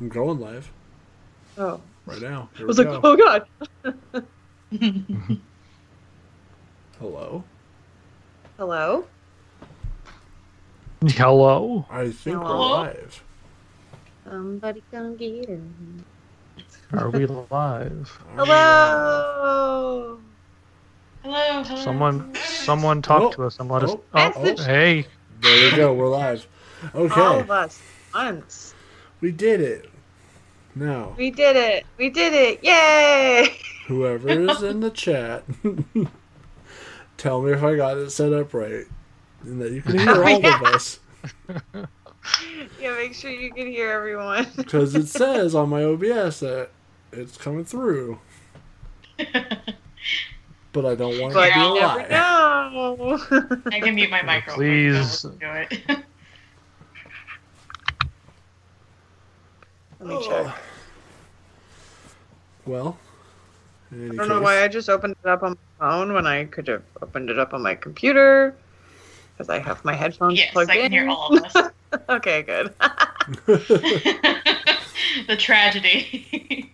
I'm going live. Oh. Right now. I was like, oh god. Hello? Hello? Hello? I think we're live. Somebody come get her. Are we live? Hello? Hello? Hello? Someone talk to us and let us... Oh, hey. There we go. We're live. Okay. All of us. Once. We did it. Now. We did it. We did it. Yay! Whoever is in the chat, tell me if I got it set up right and that you can hear all of us. Yeah, make sure you can hear everyone. Because it says on my OBS that it's coming through. But I don't want it to be a lie. No. I can mute my microphone. Please. Do it. Let me check. Well, in any case, know why I just opened it up on my phone when I could have opened it up on my computer because I have my headphones plugged in. Yes, I can hear all of us. Okay, good. The tragedy.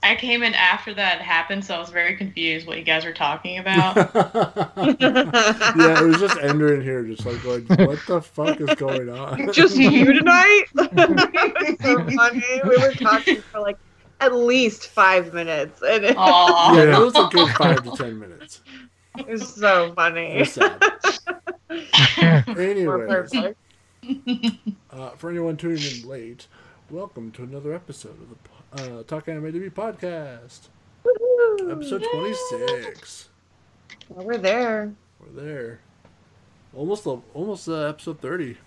I came in after that happened, so I was very confused what you guys were talking about. Yeah, it was just Ender in here just like going, what the fuck is going on? Just you tonight? It was so funny. We were talking for like at least 5 minutes. And it... Yeah, it was a good 5 to 10 minutes. It was so funny. It was sad. Anyway, for anyone tuning in late, welcome to another episode of the podcast. Talk Anime TV podcast. Woo-hoo. Episode 26. Well, we're there. We're there. Almost episode 30.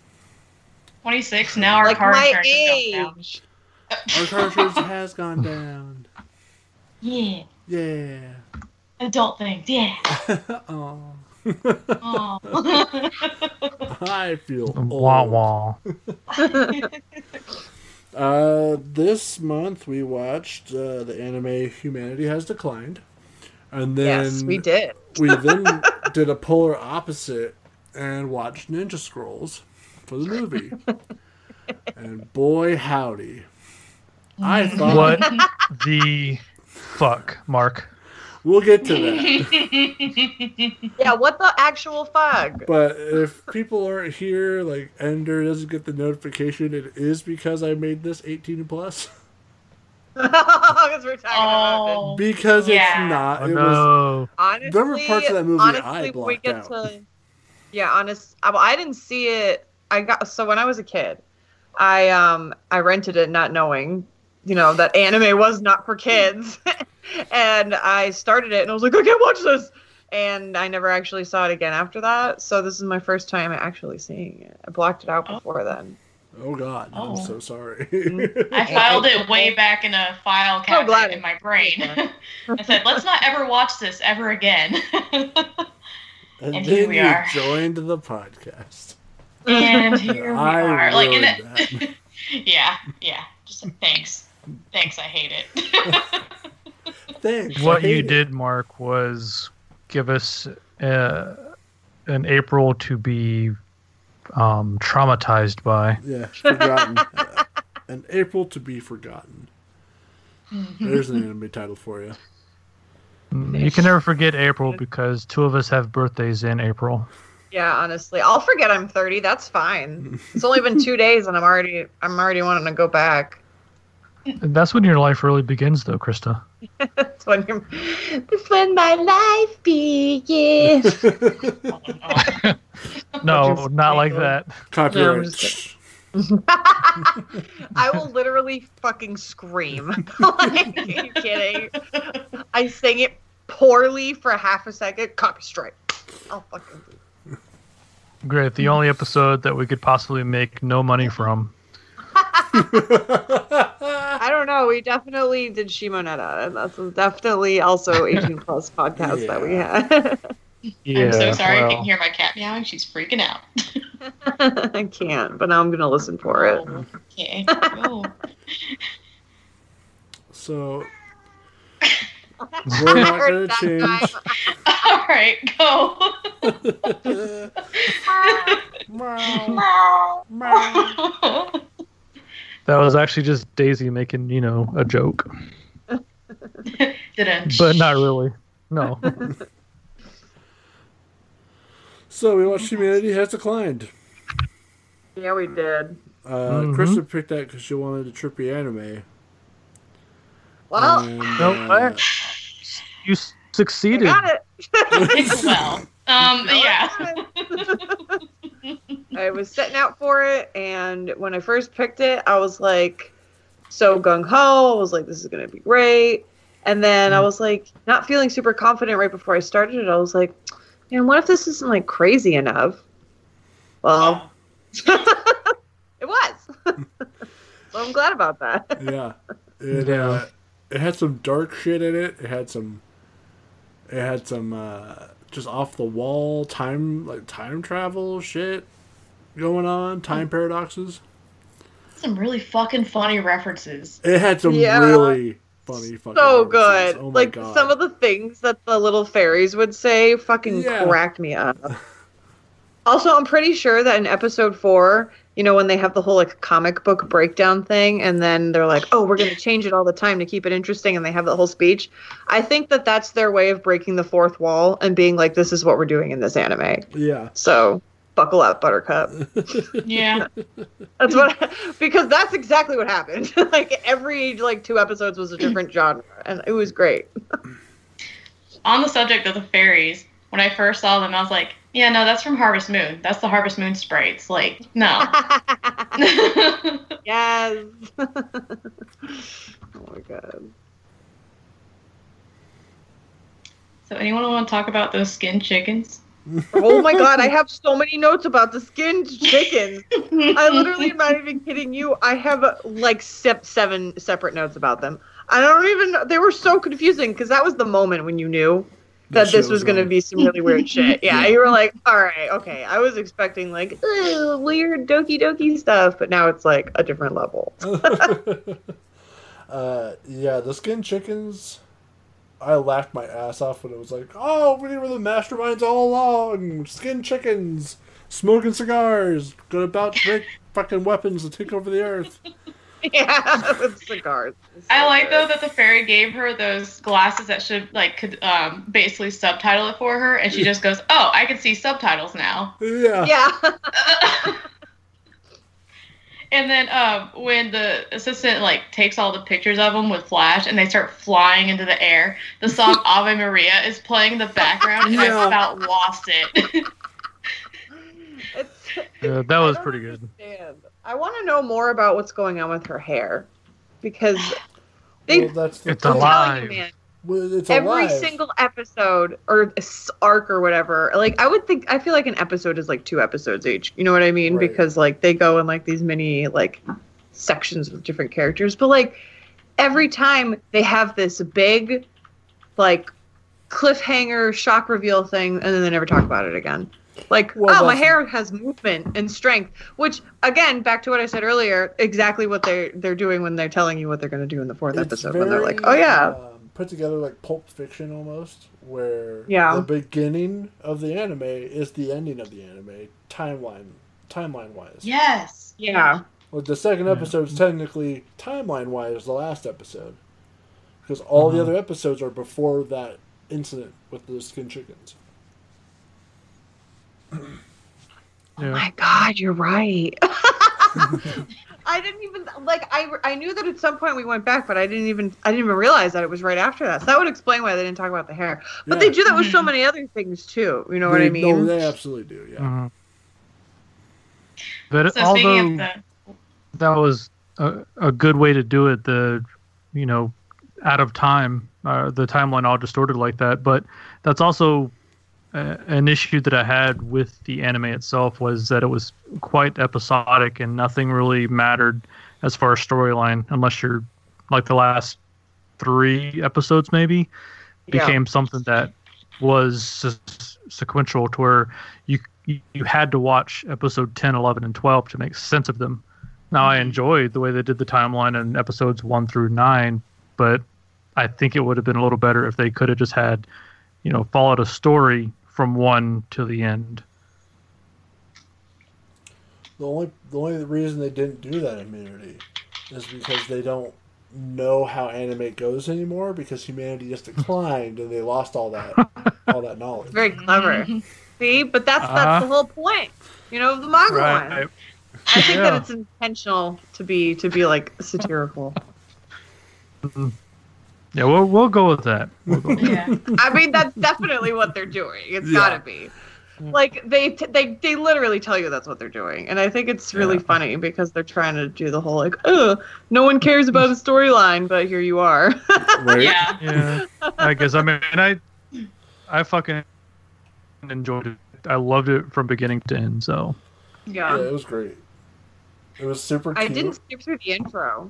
26 now. Our car insurance has gone down. Our car insurance has gone down. Yeah. Yeah. Adult things. Yeah. Oh. I feel old. Wah wah. This month we watched the anime Humanity Has Declined, and then yes, we did. We then did a polar opposite and watched Ninja Scrolls for the movie. And boy howdy, I thought, what the fuck, Mark? We'll get to that. Yeah, what the actual fuck? But if people aren't here, like Ender doesn't get the notification, it is because I made this 18+. Because we're talking about it. Because it's not. It was, honestly, there were parts of that movie I blocked out. I didn't see it. So when I was a kid, I rented it not knowing, that anime was not for kids. And I started it, and I was like, I can't watch this! And I never actually saw it again after that, so this is my first time actually seeing it. I blocked it out before then. Oh, God. Oh. I'm so sorry. I filed it way back in a file cabinet in my brain. I said, let's not ever watch this ever again. And here we are. You joined the podcast. And here we are. Ruined that. Yeah. Just like, thanks. Thanks, I hate it. Thanks. What you did, Mark, was give us an April to be traumatized by. Yeah, forgotten. An April to be forgotten. There's an anime title for you. You can never forget April because two of us have birthdays in April. Yeah, honestly, I'll forget I'm 30. That's fine. It's only been 2 days, and I'm already wanting to go back. That's when your life really begins, though, Krista. That's when my life begins. No, not like that. Copyright. I will literally fucking scream. Like, are you kidding? I sang it poorly for half a second. Copy strike. I'll fucking do it. Great. The only episode that we could possibly make no money from. I don't know. We definitely did Shimoneta, and that's definitely also 18+ podcast that we had. Yeah, I'm so sorry I can hear my cat meowing. She's freaking out. I can't, but now I'm gonna listen for it. Okay. So we're not gonna change. All right, go. Meow. Meow. That was actually just Daisy making, you know, a joke. But not really. No. So we watched Humanity Has Declined. Yeah, we did. Kristen picked that because she wanted a trippy anime. Well, and, you succeeded. I got it. I was setting out for it, and when I first picked it, I was like so gung-ho. I was like, this is going to be great. And then I was like not feeling super confident right before I started it. I was like, man, what if this isn't like crazy enough? Well, it was. So I'm glad about that. Yeah. It had some dark shit in it. It had some just off the wall time travel shit going on, time paradoxes. Some really fucking funny references. It had some really funny fucking so references. Good. Oh my God. Some of the things that the little fairies would say fucking cracked me up. Also, I'm pretty sure that in episode 4, you know, when they have the whole like comic book breakdown thing, and then they're like, oh, we're going to change it all the time to keep it interesting, and they have the whole speech. I think that that's their way of breaking the fourth wall and being like, this is what we're doing in this anime. Yeah. So buckle up, Buttercup. Yeah. Because that's exactly what happened. Like every 2 episodes was a different genre, and it was great. On the subject of the fairies, when I first saw them, I was like, yeah, no, that's from Harvest Moon. That's the Harvest Moon sprites. Like, no. Yes. Oh, my God. So anyone want to talk about those skinned chickens? Oh, my God. I have so many notes about the skinned chickens. I literally am not even kidding you. I have, 7 separate notes about them. I don't even... They were so confusing because that was the moment when you knew that this was going to be some really weird shit. Yeah, you were like, all right, okay. I was expecting, weird doki-doki stuff, but now it's, a different level. The skin chickens, I laughed my ass off when it was like, oh, we were the masterminds all along. Skin chickens, smoking cigars, going about to make fucking weapons to take over the earth. Yeah, with cigars. So I like though that the fairy gave her those glasses that should could basically subtitle it for her, and she just goes, "Oh, I can see subtitles now." Yeah. Yeah. And then when the assistant takes all the pictures of them with flash, and they start flying into the air, the song "Ave Maria" is playing in the background, and I about lost it. That was pretty good. I want to know more about what's going on with her hair, because it's alive. You, man, it's every alive. Single episode or arc or whatever. I feel like an episode is 2 episodes each. You know what I mean? Right. Because they go in these mini sections with different characters, but every time they have this big cliffhanger shock reveal thing, and then they never talk about it again. My hair has movement and strength, which, again, back to what I said earlier, exactly what they're doing when they're telling you what they're going to do in the fourth episode. When they're like, oh, yeah. Put together Pulp Fiction almost, where the beginning of the anime is the ending of the anime, timeline-wise. Yes. Yeah. Well, the second episode is technically, timeline-wise, the last episode. Because all the other episodes are before that incident with the skin chickens. Oh my God, you're right. I didn't even I knew that at some point we went back, but I didn't even realize that it was right after that. So that would explain why they didn't talk about the hair. But they do that with so many other things too. You know what I mean? No, they absolutely do. Yeah. But so although that was a good way to do it, out of time, the timeline all distorted like that. But that's also an issue that I had with the anime itself was that it was quite episodic and nothing really mattered as far as storyline, unless you're the last 3 episodes maybe became something that was just sequential to where you had to watch episode 10, 11, and 12 to make sense of them. Now I enjoyed the way they did the timeline in episodes 1 through 9, but I think it would have been a little better if they could have just had, followed a story from 1 to the end. The only reason they didn't do that in Humanity is because they don't know how anime goes anymore because humanity just declined and they lost all that knowledge. Very clever. See, but that's the whole point, you know, of the manga one. I think that it's intentional to be like satirical. Yeah, we'll go with that. Yeah, I mean that's definitely what they're doing. It's gotta be. Like they literally tell you that's what they're doing, and I think it's really funny because they're trying to do the whole like, oh, no one cares about a storyline, but here you are. Right? Yeah. I guess I fucking enjoyed it. I loved it from beginning to end. So yeah it was great. It was super cute. I didn't skip through the intro.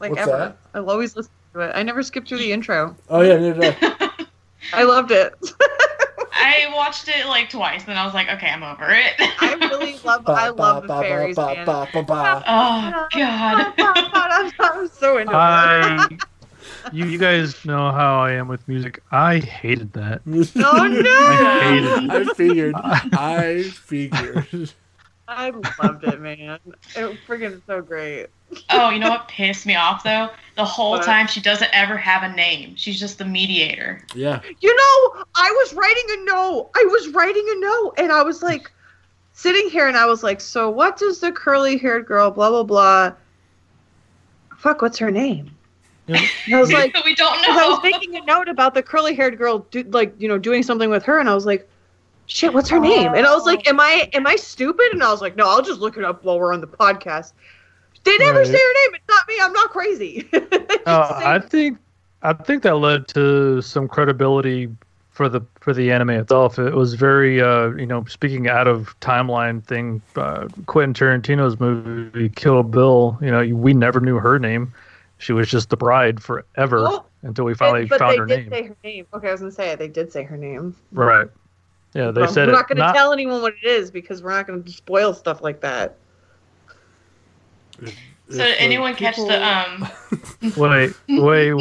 Like What's ever. That? I'll always listen to it. I never skipped through the intro. Oh yeah, no. I loved it. I watched it like twice, then I was like, okay, I'm over it. I really love, the fairies. Oh God, I'm so into it. You guys know how I am with music. I hated that. Oh no! I figured. I loved it, man. It freaking so great. Oh, you know what pissed me off though? The whole time she doesn't ever have a name. She's just the mediator. Yeah. You know, I was writing a note, and I was like, sitting here, and I was like, so what does the curly-haired girl, blah blah blah? Fuck, what's her name? Yeah. I was like, we don't know. I was making a note about the curly-haired girl, doing something with her, and I was like, shit, what's her name? And I was like, am I stupid? And I was like, no, I'll just look it up while we're on the podcast. They never say her name. It's not me. I'm not crazy. I think that led to some credibility for the anime itself. It was very, speaking out of timeline thing. Quentin Tarantino's movie Kill Bill. You know, we never knew her name. She was just the bride forever until we finally found her name. But they did say her name. Okay, I was gonna say they did say her name. Right. Yeah, they said it. We're not going to tell anyone what it is because we're not going to spoil stuff like that. So did anyone catch the Wait,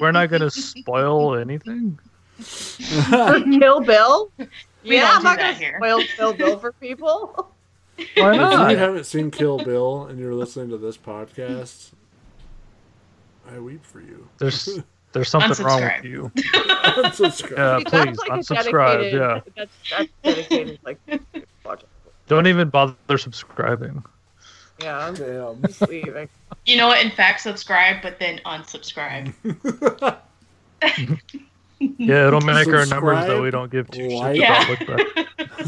we're not going to spoil anything? For Kill Bill? I'm not going to spoil Kill Bill for people. Why not? If you haven't seen Kill Bill and you're listening to this podcast, I weep for you. There's something wrong with you. Unsubscribe. Please, unsubscribe. That's dedicated. Don't even bother subscribing. Yeah, I'm just leaving. You know what? In fact, subscribe, but then unsubscribe. Yeah, it'll mimic our numbers that we don't give two shit about.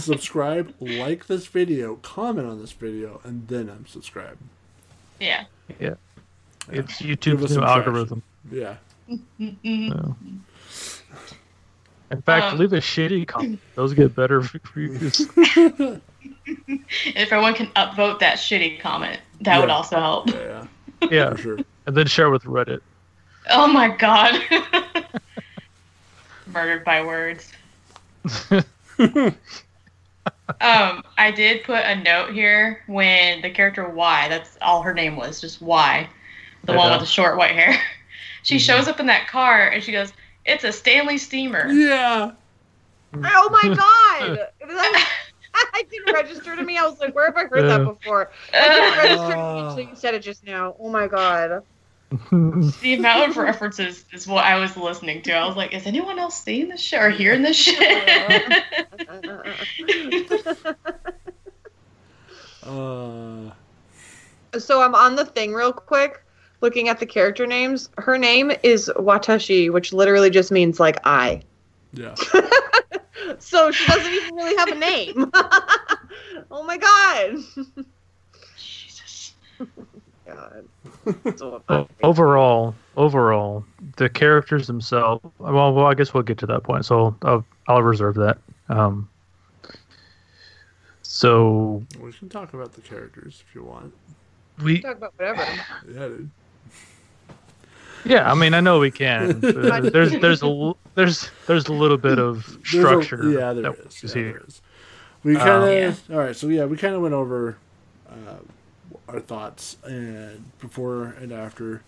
Subscribe, like this video, comment on this video, and then unsubscribe. Yeah. Yeah. It's YouTube's new algorithm. Yeah. No. In fact, leave a shitty comment. Those get better reviews. If everyone can upvote that shitty comment, that would also help. Yeah, for sure. And then share with Reddit. Oh my God. Murdered by words. I did put a note here when the character Y, that's all her name was, just Y, the one with the short white hair. She shows up in that car, and she goes, it's a Stanley steamer. Yeah. Oh, my God. I didn't register to me. I was like, where have I heard that before? I didn't register to me until you said it just now. Oh, my God. The amount of references is what I was listening to. I was like, is anyone else seeing this shit or hearing this shit? So I'm on the thing real quick. Looking at the character names, her name is Watashi, which literally just means, like, I. Yeah. So she doesn't even really have a name. Oh, my God. Jesus. God. Overall, the characters themselves, well, I guess we'll get to that point, so I'll reserve that. So we can talk about the characters if you want. We can talk about whatever. Yeah, dude. Yeah, I mean, I know we can. But there's a little bit of structure. There is. We kind of all right. So we kind of went over our thoughts and before and after.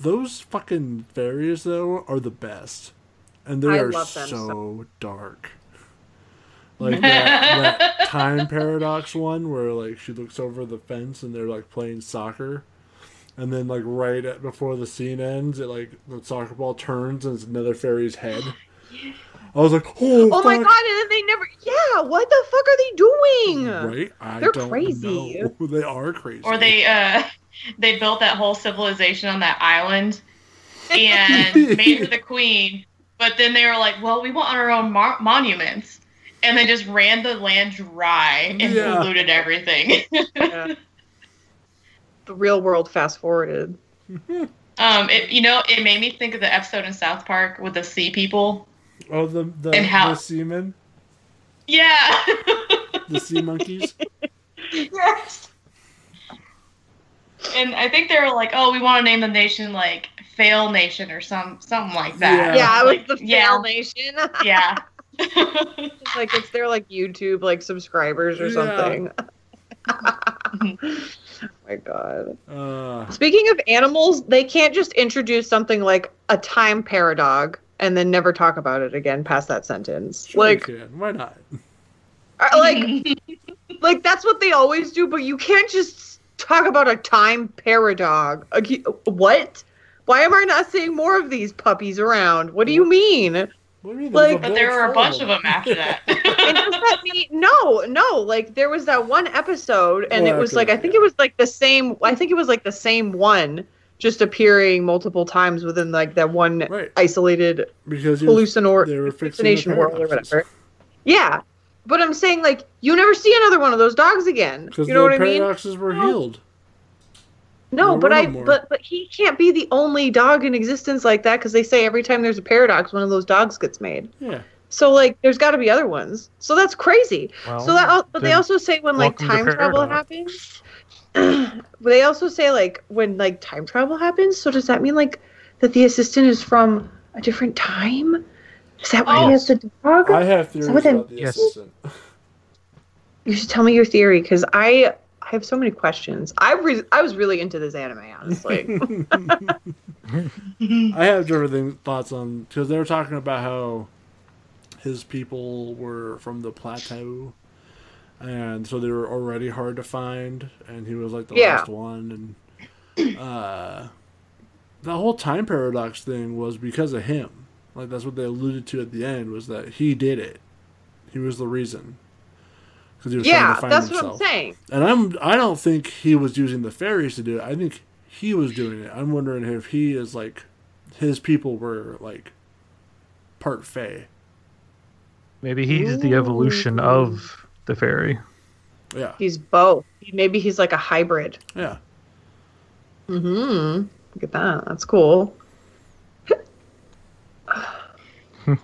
Those fucking fairies though are the best, and they are so dark. Like that Time Paradox one where like she looks over the fence and they're like playing soccer. And then like right at, before the scene ends, it like the soccer ball turns and it's Nether Fairy's head. Yeah. I was like, oh my god! And then they never, what the fuck are they doing? Right, They're crazy. Know. They are crazy. Or they built that whole civilization on that island and made her the queen. But then they were like, well, we want our own monuments, and they just ran the land dry and polluted everything. Yeah. The real world fast forwarded. It made me think of the episode in South Park with the sea people. Oh, the seamen? Yeah. The sea monkeys? Yes. And I think they were like, oh, we want to name the nation, like, Fail Nation or something like that. Yeah, it was the Fail Nation. Yeah. Like, it's their, like, YouTube, like, subscribers or something. Oh my god. Speaking of animals, they can't just introduce something like a time paradox and then never talk about it again past that sentence. Sure, like, you can. Why not? Like that's what they always do, but you can't just talk about a time paradox. What? Why am I not seeing more of these puppies around? What do you mean? Like, but there were a bunch of them after that. And does that mean, no, like there was that one episode and it was like, I think it was like the same one just appearing multiple times within like that one isolated hallucination world or whatever. Yeah. But I'm saying like, you never see another one of those dogs again. You know what I mean? Because the paradoxes were healed. No, but he can't be the only dog in existence like that because they say every time there's a paradox, one of those dogs gets made. Yeah. So like, there's got to be other ones. So that's crazy. Well, but they also say when like time travel happens. They also say like when like time travel happens. So does that mean like that the assistant is from a different time? Is that why he has the dog? I have theories about the assistant. You should tell me your theory because I have so many questions. I was really into this anime, honestly. I have different thoughts on because they were talking about how his people were from the plateau, and so they were already hard to find, and he was like the last one. And the whole time paradox thing was because of him. Like that's what they alluded to at the end was that he did it. He was the reason. He was trying to find that's himself. What I'm saying. And I don't think he was using the fairies to do it. I think he was doing it. I'm wondering if he is like his people were like part fae. Maybe he's the evolution of the fairy. Yeah, he's both. Maybe he's like a hybrid. Yeah. Mm-hmm. Look at that. That's cool.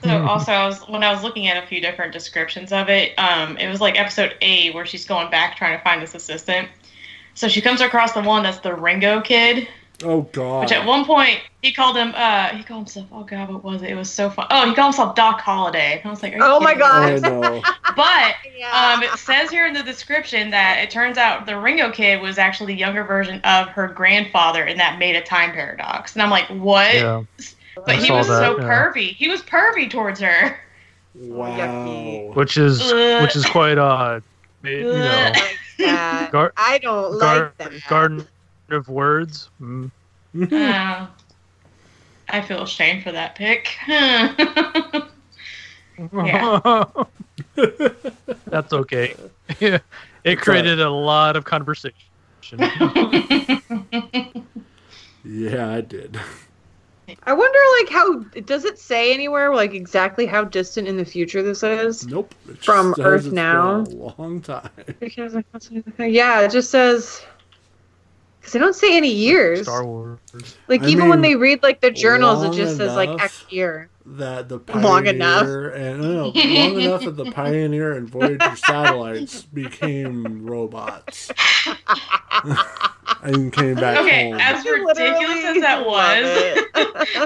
So also, when I was looking at a few different descriptions of it, it was like episode A where she's going back trying to find this assistant. So she comes across the one that's the Ringo kid. Oh god! Which at one point he called himself. Oh god, what was it? It was so fun. Oh, he called himself Doc Holliday. And I was like, oh my god! Oh, no. But it says here in the description that it turns out the Ringo kid was actually the younger version of her grandfather, and that made a time paradox. And I'm like, what? Yeah. But he was so pervy. He was pervy towards her. Wow. Yucky. Which is quite odd. You know. I don't like that. Garden of words. Mm. I feel ashamed for that pick. That's okay. It created a lot of conversation. Yeah, I did. I wonder, like, does it say anywhere, like, exactly how distant in the future this is? Nope. From Earth now. It's been a long time. Because it just says, because they don't say any years. Star Wars. Like, when they read, like, the journals, it just says, like, X year. That the Pioneer long enough. Long enough that the Pioneer and Voyager satellites became robots. And came back home. As ridiculous as that was,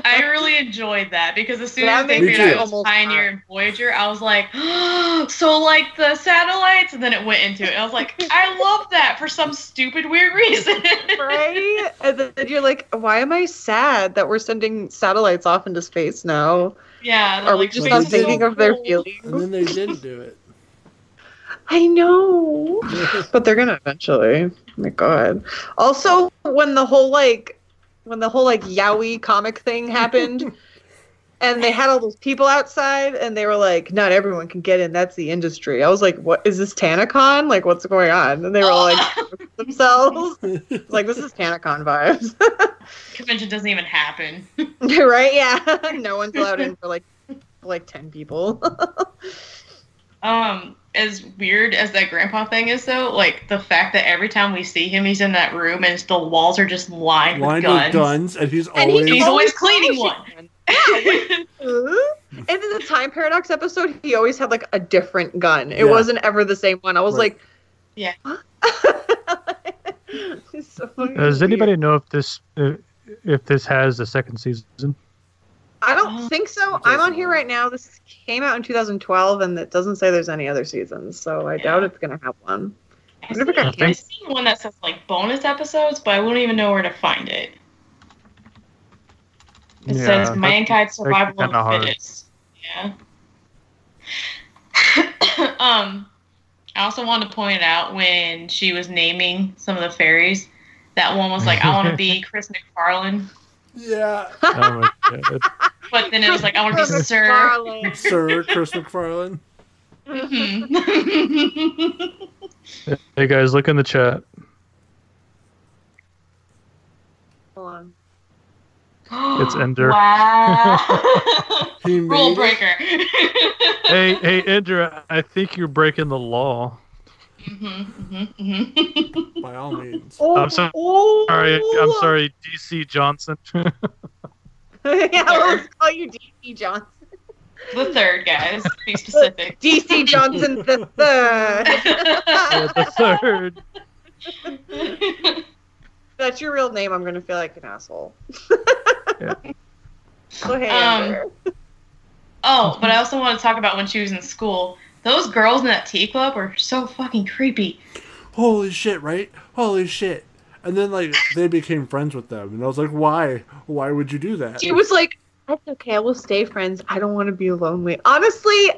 I really enjoyed that because as soon as they figured out it was Pioneer and Voyager, I was like, oh, so like the satellites, and then it went into it. I was like, I love that for some stupid weird reason. Right? And then you're like, why am I sad that we're sending satellites off into space now? Yeah. Are we just not thinking of their feelings? And then they didn't do it. I know. But they're gonna eventually. Oh my god. Also, when the whole yaoi comic thing happened and they had all those people outside and they were like, not everyone can get in, that's the industry. I was like, what is this, TanaCon? Like, what's going on? And they were all like themselves. Like, this is TanaCon vibes. Convention doesn't even happen. Right? Yeah. No one's allowed in for like 10 people. As weird as that grandpa thing is, though, like, the fact that every time we see him, he's in that room, and the walls are just lined with guns, and he's always cleaning one. And in the Time Paradox episode, he always had, like, a different gun. It wasn't ever the same one. I was like, yeah. It's so funny. Does anybody know if this has a second season? I don't think so. I'm on here right now. This came out in 2012, and it doesn't say there's any other seasons, so I doubt it's going to have one. I've seen one that says, like, bonus episodes, but I wouldn't even know where to find it. It says Mankind Survival of the Fittest. Yeah. I also wanted to point out when she was naming some of the fairies, that one was like, I want to be Chris McFarlane. Yeah. Oh my god. But then it was like, I want to be Sir Chris McFarlane. Mm-hmm. Hey guys, look in the chat. Hold on. It's Ender. Wow. Rule breaker. Hey, Ender, I think you're breaking the law. Mm-hmm. By all means. I'm sorry, DC Johnson. Yeah, let's call you DC Johnson. The third, guys. Be specific. DC Johnson the third. Yeah, the third. If that's your real name, I'm gonna feel like an asshole. Yeah. So, hey, Amber. But I also want to talk about when she was in school. Those girls in that tea club were so fucking creepy. Holy shit, right? Holy shit. And then, like, they became friends with them. And I was like, why? Why would you do that? She was like, that's okay, I will stay friends. I don't want to be lonely. Honestly,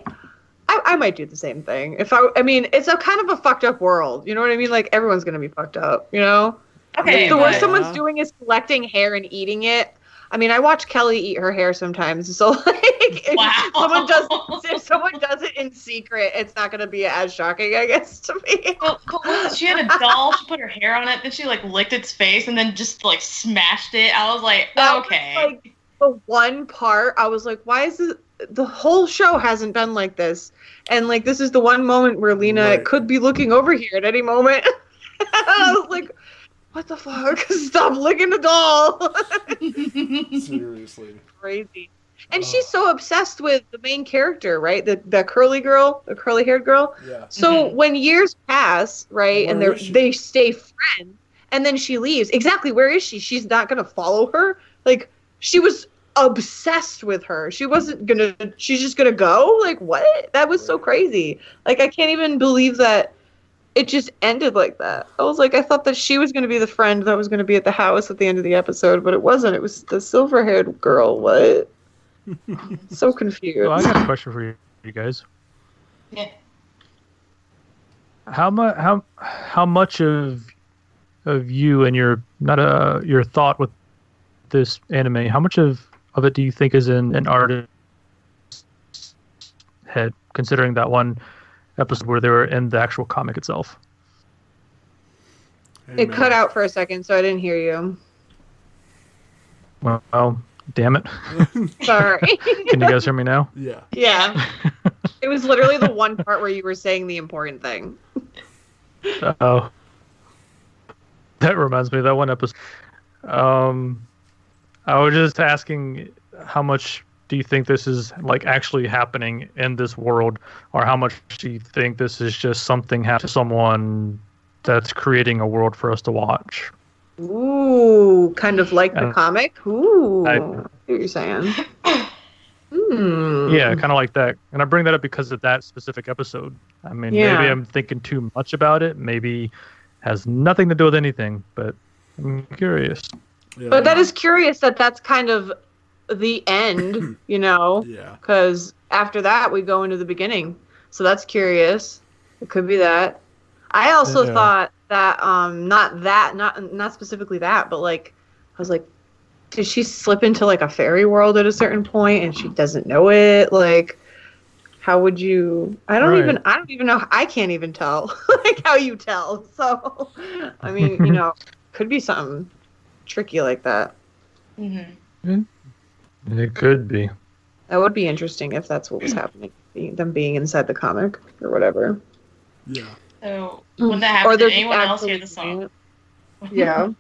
I might do the same thing. I mean, it's a kind of a fucked up world. You know what I mean? Like, everyone's going to be fucked up, you know? Okay. The worst someone's doing is collecting hair and eating it. I mean, I watch Kelly eat her hair sometimes, so, like, if someone does it in secret, it's not going to be as shocking, I guess, to me. Well, she had a doll, she put her hair on it, then she, like, licked its face, and then just, like, smashed it. I was like, okay. Was, like, the one part, I was like, why is this? The whole show hasn't been like this, and, like, this is the one moment where Lena could be looking over here at any moment. I was like... what the fuck? Stop licking the doll. Seriously. Crazy. And she's so obsessed with the main character, right? The curly-haired girl. Yeah. So when years pass, right, where and they stay friends, and then she leaves. Exactly. Where is she? She's not going to follow her. Like, she was obsessed with her. She wasn't going to, she's just going to go? Like, what? That was so crazy. Like, I can't even believe that. It just ended like that. I was like, I thought that she was going to be the friend that was going to be at the house at the end of the episode, but it wasn't. It was the silver-haired girl. What? So confused. Well, I got a question for you guys. Yeah. How much of you and your thought with this anime? How much of it do you think is in an artist's head? Considering that one episode where they were in the actual comic itself. Amen. It cut out for a second, so I didn't hear you. Well, damn it. Sorry. Can you guys hear me now? Yeah. Yeah. It was literally the one part where you were saying the important thing. Uh-oh. That reminds me of that one episode. I was just asking, how much do you think this is, like, actually happening in this world, or how much do you think this is just something happening to someone that's creating a world for us to watch? Ooh, kind of like the comic? Ooh, I hear what you're saying. Yeah, kind of like that. And I bring that up because of that specific episode. I mean, maybe I'm thinking too much about it. Maybe it has nothing to do with anything, but I'm curious. Yeah. But that is curious that that's kind of the end, you know, because after that we go into the beginning, so that's curious. It could be that. I also thought that not specifically that, but like I was like, did she slip into like a fairy world at a certain point and she doesn't know it? Like, how would you? I don't even know. I can't even tell like how you tell. So, I mean, you know, could be something tricky like that. Mm-hmm. It could be. That would be interesting if that's what was happening. Them being inside the comic or whatever. Yeah. So, when that happens, did anyone else hear the song? Yeah.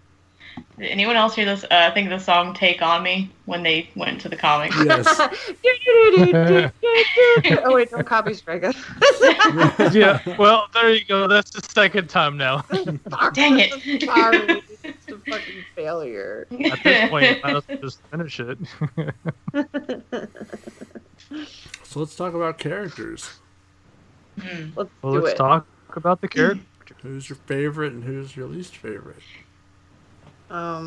Did anyone else hear this? I think the song "Take on Me" when they went into the comic. Yes. Oh wait, no copy strike. Yeah. Well, there you go. That's the second time now. Dang it! It's a fucking failure. At this point, I must just finish it. So let's talk about characters. Let's talk about the character. Who's your favorite and who's your least favorite? That's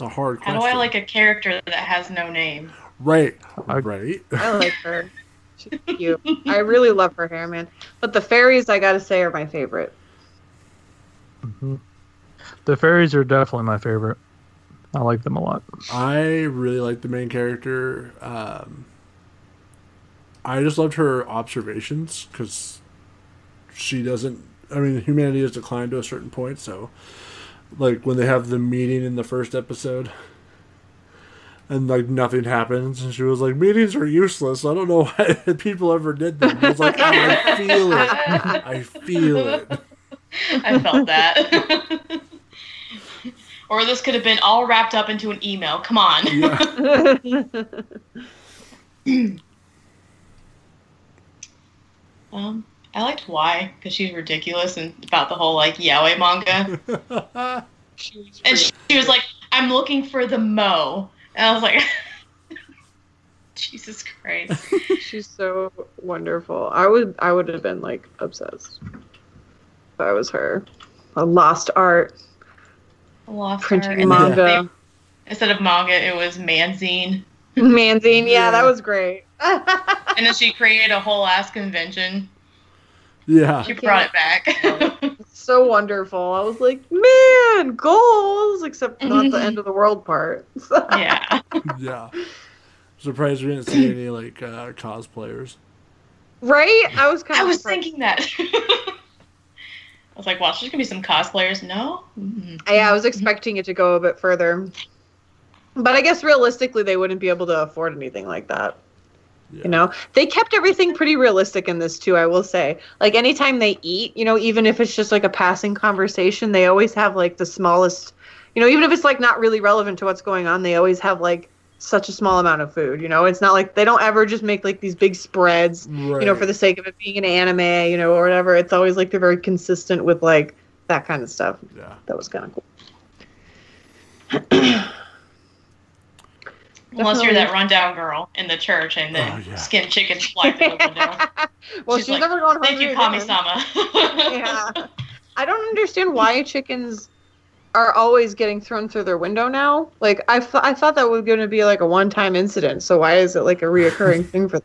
a hard question. How do I like a character that has no name? Right. I like her. She's cute. I really love her hair, man. But the fairies, I gotta say, are my favorite. Mm-hmm. The fairies are definitely my favorite. I like them a lot. I really like the main character. I just loved her observations because she doesn't. I mean, humanity has declined to a certain point, so. Like, when they have the meeting in the first episode, and, like, nothing happens, and she was like, meetings are useless, I don't know why people ever did them. I was like, oh, I feel it. I feel it. I felt that. Or this could have been all wrapped up into an email. Come on. Yeah. I liked Y because she's ridiculous and about the whole like yaoi manga. And she was like, "I'm looking for the mo," and I was like, "Jesus Christ!" She's so wonderful. I would have been like obsessed if I was her. A lost art, printing manga. Instead of manga, it was manzine. Manzine, yeah, that was great. And then she created a whole ass convention. Yeah, she brought it back. So wonderful. I was like, man, goals, except not the end of the world part. Yeah. Yeah. Surprised we didn't see any like cosplayers. Right? I was thinking that. I was like, wow, there's gonna be some cosplayers. No. Mm-hmm. Yeah, I was expecting it to go a bit further, but I guess realistically they wouldn't be able to afford anything like that. Yeah. You know, they kept everything pretty realistic in this too, I will say. Like anytime they eat, you know, even if it's just like a passing conversation, they always have like the smallest, you know, even if it's like not really relevant to what's going on, they always have like such a small amount of food, you know. It's not like they don't ever just make like these big spreads, right, you know, for the sake of it being an anime, you know, or whatever. It's always like they're very consistent with like that kind of stuff. Yeah. That was kind of cool. Unless you're that rundown girl in the church and the skinned chicken flies out the window. Well, she's like, never going home. Thank you, Kami-sama. Yeah. I don't understand why chickens are always getting thrown through their window now. Like, I thought that was going to be like a one-time incident, so why is it like a reoccurring thing for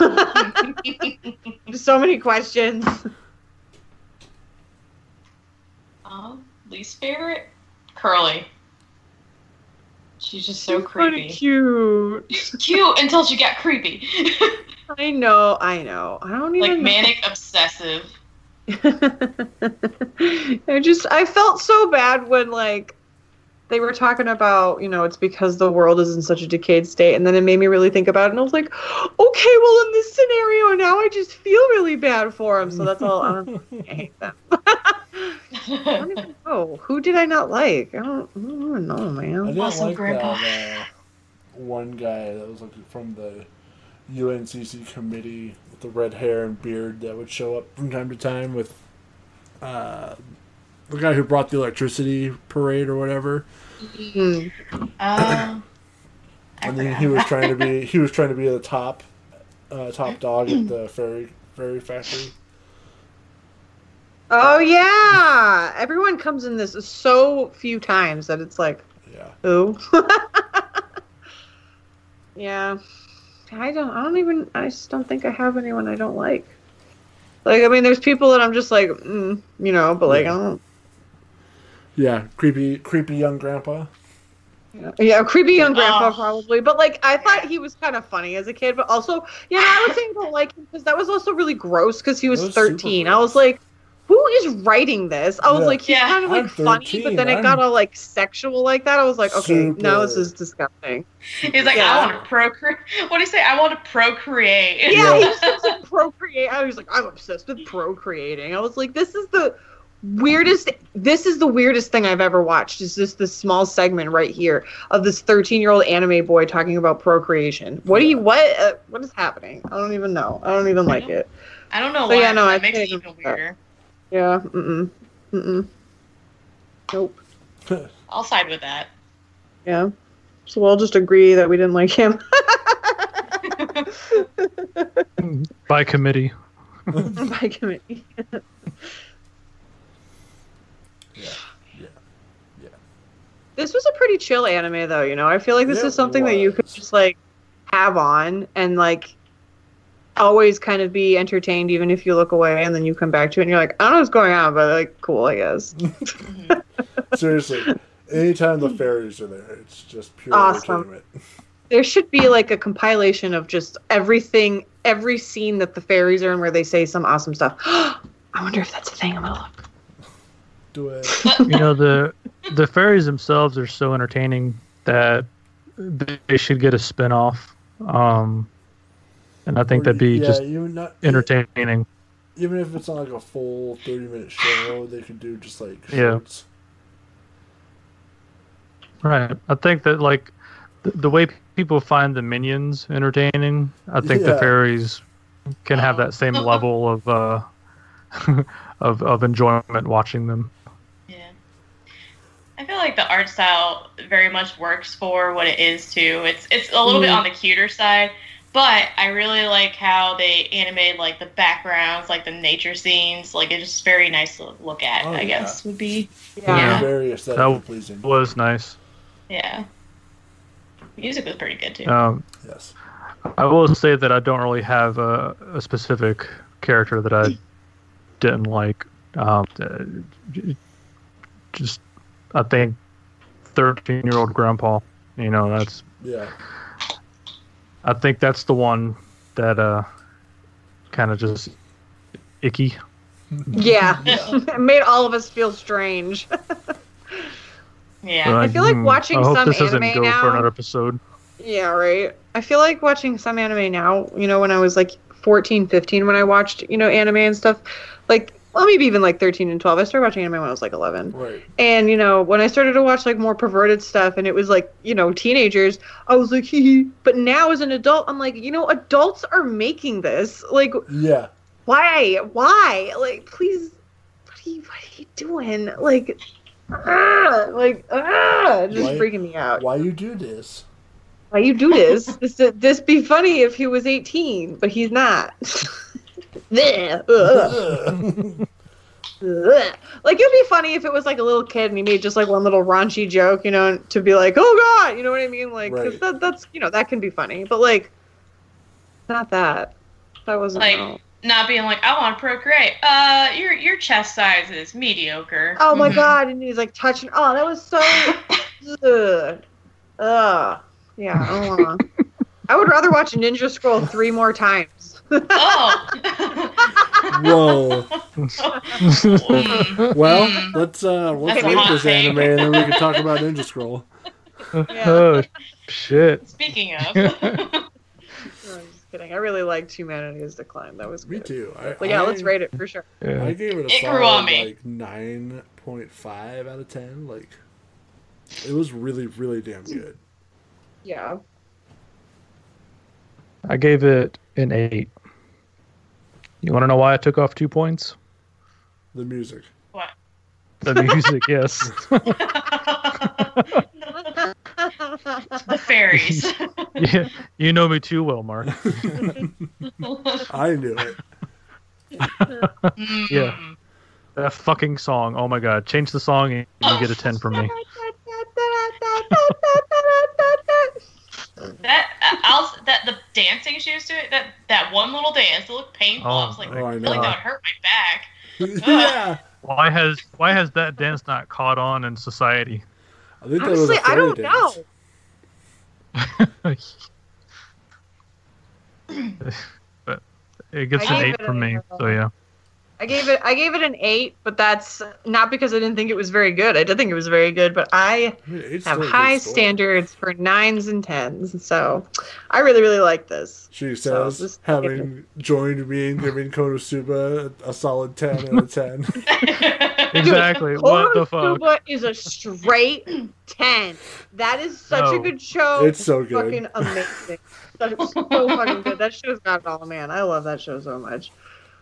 them? So many questions. Least favorite? Curly. She's just so creepy. Cute. She's cute until she got creepy. I know. I don't even like manic obsessive. I felt so bad when like they were talking about, you know, it's because the world is in such a decayed state, and then it made me really think about it, and I was like, okay, well in this scenario now I just feel really bad for him. So that's all. I hate them. I don't even know. Who did I not like? I don't even know, man. I didn't like Grandpa. That one guy that was like from the UNCC committee with the red hair and beard that would show up from time to time with the guy who brought the electricity parade or whatever. Mm-hmm. And then he was trying to be the top dog at the fairy factory. Oh yeah! Everyone comes in this so few times that it's like, who? Yeah, I just don't think I have anyone I don't like. Like, I mean, there's people that I'm just like, you know, but like, yeah. I don't. Yeah, creepy young grandpa. Yeah, creepy young grandpa probably. But like, I thought he was kind of funny as a kid, but also, yeah, I was saying don't like him because that was also really gross because he was 13. I was like, who is writing this? I was like, he's kind of like funny, but then it got all like sexual like that. I was like, okay, now this is disgusting. He's like, I want to procreate. What do you say? I want to procreate. Yeah, he was like, procreate. I was like, I'm obsessed with procreating. I was like, this is the weirdest thing I've ever watched, is just this small segment right here of this 13-year-old anime boy talking about procreation. What is happening? I don't even know. I don't even like it. I don't know why. Yeah, no, it makes it even weirder. Yeah, nope. I'll side with that. Yeah. So we'll just agree that we didn't like him. By committee. By committee. Yeah. This was a pretty chill anime, though, you know? I feel like this is something that you could just, like, have on and, like, always kind of be entertained even if you look away and then you come back to it and you're like, I don't know what's going on, but, like, cool, I guess. Seriously. Anytime the fairies are there, it's just pure entertainment. There should be, like, a compilation of just everything, every scene that the fairies are in where they say some awesome stuff. I wonder if that's a thing. I'm going to look. You know, the fairies themselves are so entertaining that they should get a spinoff, and I think that'd be just entertaining. Even if it's not like a full 30-minute show, they could do just like shorts. Right. I think that like the way people find the minions entertaining, I think the fairies can have that same level of enjoyment watching them. I feel like the art style very much works for what it is, too. It's a little bit on the cuter side, but I really like how they animated, like, the backgrounds, like, the nature scenes. Like, it's just very nice to look at, I guess, would be. Yeah. Very aesthetically pleasing. That was nice. Yeah. Music was pretty good, too. Yes. I will say that I don't really have a specific character that I didn't like. I think 13-year-old grandpa, you know, that's... Yeah. I think that's the one that kind of just icky. Yeah. It made all of us feel strange. I feel like watching some anime now... I hope this doesn't go for another episode. Yeah, right. I feel like watching some anime now, you know, when I was like 14, 15, when I watched, you know, anime and stuff, like... Well, maybe even like 13 and 12. I started watching anime when I was like 11. Right. And, you know, when I started to watch like more perverted stuff and it was like, you know, teenagers, I was like, hee-hee. But now as an adult, I'm like, you know, adults are making this. Like, yeah. Why? Like, please, what are you doing? Like, just freaking me out. Why you do this? Why you do this? This be funny if he was 18, but he's not. Like, it'd be funny if it was like a little kid and he made just like one little raunchy joke, you know, to be like, oh god, you know what I mean? Like, right. that's you know, that can be funny, but like, not that. That wasn't like normal. Not being like, I want to procreate. Your chest size is mediocre. Oh my god! And he's like touching. Oh, that was so. Yeah. I would rather watch Ninja Scroll 3 more times. Whoa. Well, let's leave this anime and then we can talk about Ninja Scroll. Yeah. Oh shit. Speaking of. No, I'm just kidding. I really liked Humanity Has Declined. That was good. Me too. Let's rate it for sure. Yeah. I gave it a solid, like 9.5 out of 10. Like, it was really, really damn good. Yeah. I gave it an 8. You want to know why I took off 2 points? The music. What? The music, yes. The fairies. Yeah, you know me too well, Mark. I knew it. Yeah. That fucking song. Oh my god. Change the song and you get a 10 from me. That the dancing she was doing, that one little dance, it looked painful. I was like, really, that would hurt my back. Yeah. Why has that dance not caught on in society? Honestly, I don't know. But it gets an 8 from me, so yeah. I gave it an 8, but that's not because I didn't think it was very good. I did think it was very good, but I have high standards for 9s and 10s, so I really, really like this. She says, so, having joined me in giving Konosuba a solid 10 out of 10. Exactly. Dude, what the fuck? Konosuba is a straight 10. That is such a good show. It's so good. Fucking amazing. That's so fucking good. That show's got it all, man. I love that show so much.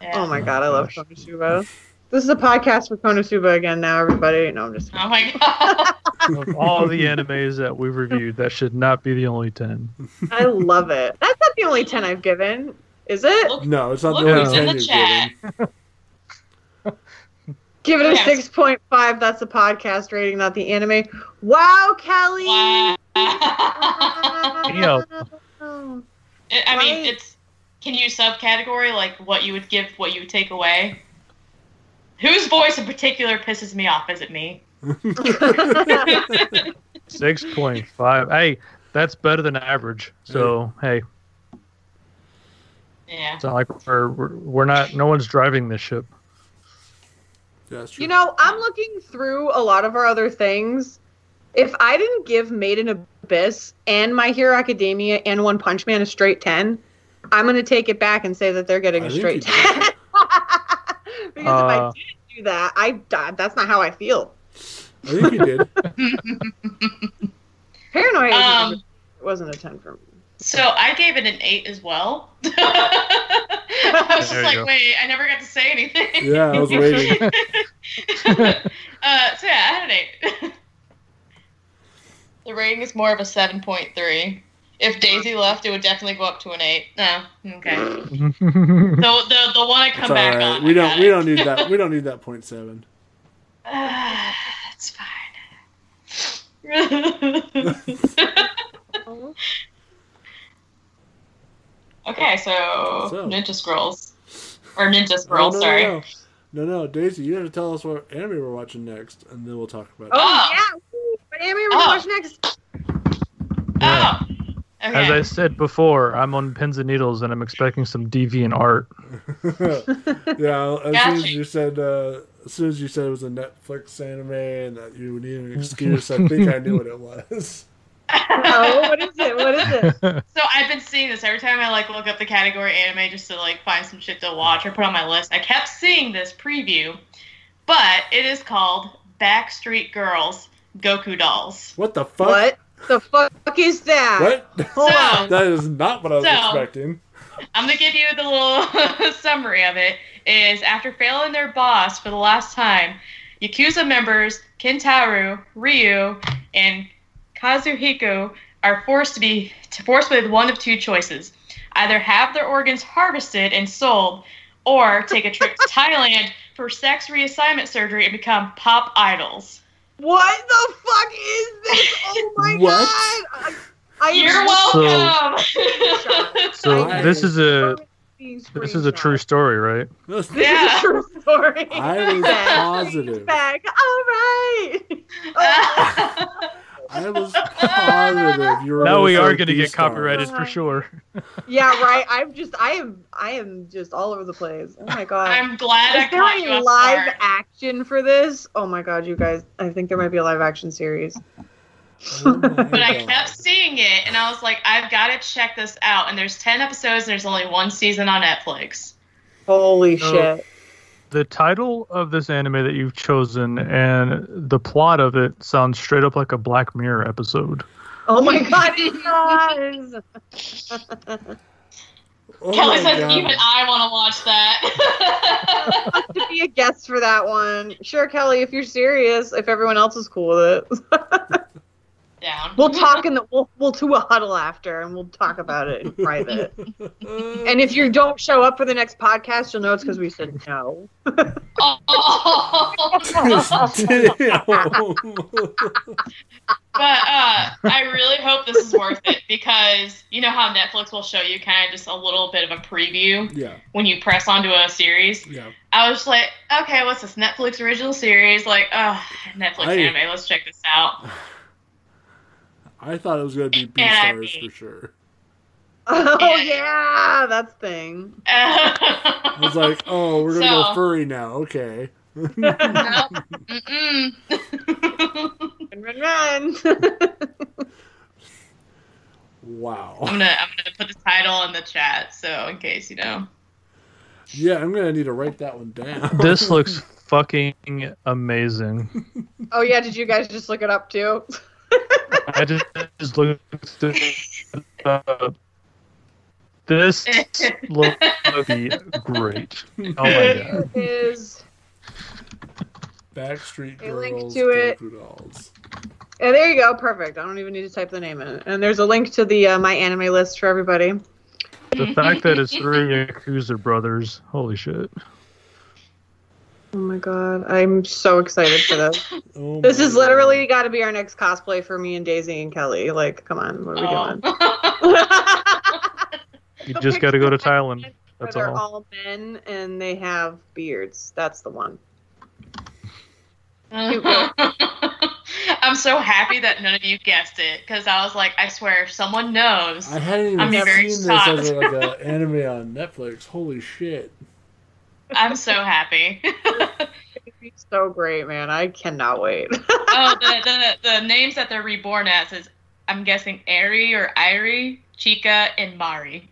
Yeah. Oh my god, I love Konosuba. This is a podcast for Konosuba again now, everybody. No, I'm just kidding. Oh my god. Of all the animes that we've reviewed, that should not be the only 10. I love it. That's not the only 10 I've given, is it? No, it's not the only 10 you've given. Give it a 6.5. That's a podcast rating, not the anime. Wow, Kelly! Wow. I mean, it's... Can you subcategory, like, what you would give, what you would take away? Whose voice in particular pisses me off? Is it me? 6.5. Hey, that's better than average. So, hey. Yeah. It's not like we're not, no one's driving this ship. That's true. You know, I'm looking through a lot of our other things. If I didn't give Made in Abyss and My Hero Academia and One Punch Man a straight 10... I'm going to take it back and say that they're getting a straight 10. Because if I didn't do that, I died. That's not how I feel. I think you did. Paranoia wasn't a 10 for me. So I gave it an 8 as well. I was just like, wait, I never got to say anything. Yeah, I was waiting. So yeah, I had an 8. The rating is more of a 7.3. If Daisy left, it would definitely go up to an 8. No, okay. So the one I come back on. We don't need that. We don't need that 0.7. It's fine. Okay, so Ninja Scrolls or Ninja Scrolls. No, Daisy, you have to tell us what anime we're watching next, and then we'll talk about it. Oh yeah, what anime we're watching next? Yeah. Oh. Okay. As I said before, I'm on pins and needles, and I'm expecting some deviant art. Yeah, as soon as you said it was a Netflix anime and that you would need an excuse, I think I knew what it was. Oh, what is it? What is it? So I've been seeing this every time I look up the category anime just to find some shit to watch or put on my list. I kept seeing this preview, but it is called Backstreet Girls Goku Dolls. What the fuck? What? The fuck is that? What? Hold on. That is not what I was expecting. I'm going to give you the little summary of it. Is after failing their boss for the last time, Yakuza members Kintaro, Ryu, and Kazuhiko are forced with one of two choices. Either have their organs harvested and sold, or take a trip to Thailand for sex reassignment surgery and become pop idols. What the fuck is this? Oh my god! You're welcome. So this is a true story, right? This is a true story. I was positive. Back. All right. I was positive. Now we are going to get copyrighted for sure. Yeah, right. I am just all over the place. Oh my god. I'm glad I caught you. Is there any live action for this? Oh my god, you guys! I think there might be a live action series. Oh but I kept seeing it, and I was like, I've got to check this out. And there's 10 episodes, and there's only one season on Netflix. Holy shit. The title of this anime that you've chosen and the plot of it sounds straight up like a Black Mirror episode. Oh my god, it does! Kelly says even I want to watch that. I'd love to be a guest for that one. Sure, Kelly, if you're serious, if everyone else is cool with it. Down. We'll talk we'll do a huddle after, and we'll talk about it in private. And if you don't show up for the next podcast, you'll know it's because we said no. Oh. I really hope this is worth it, because you know how Netflix will show you kind of just a little bit of a preview when you press onto a series. Yeah. I was like, okay, what's this Netflix original series? Like, Netflix anime, let's check this out. I thought it was going to be Beastars for sure. Oh, yeah, that's the thing. I was like, oh, we're going to go furry now, okay. No. Run. Wow. I'm gonna put the title in the chat, so in case you know. Yeah, I'm gonna need to write that one down. This looks fucking amazing. Oh yeah, did you guys just look it up too? I just looked it up. This looks great. Oh my god. It is. Backstreet Girls Goku Dolls. Yeah, there you go. Perfect. I don't even need to type the name in. And there's a link to the My Anime list for everybody. The fact that it's three Yakuza brothers. Holy shit. Oh my god. I'm so excited for this. Oh, this is literally got to be our next cosplay for me and Daisy and Kelly. Like, come on. What are we doing? You just got to go to Thailand. That's all. They're all men and they have beards. That's the one. I'm so happy that none of you guessed it, because I was like, I swear, if someone knows. I hadn't even seen this as like an anime on Netflix. Holy shit! I'm so happy. It's so great, man! I cannot wait. Oh, the names that they're reborn as is, I'm guessing, Eri or Irie, Chica, and Mari.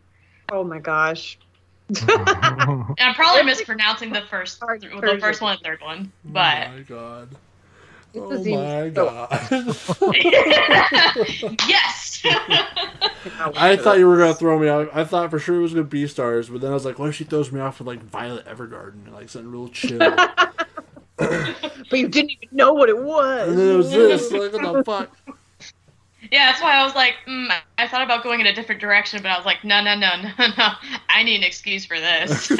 Oh my gosh. And I'm probably mispronouncing the first one and third one, but oh my god. Oh my god. Yes. I thought you were gonna throw me off. I thought for sure it was gonna be Beastars, but then I was like, what if she throws me off with like Violet Evergarden, like something real chill? But you didn't even know what it was. And then it was this, like what the fuck? Yeah, that's why I was like, I thought about going in a different direction, but I was like, no. I need an excuse for this.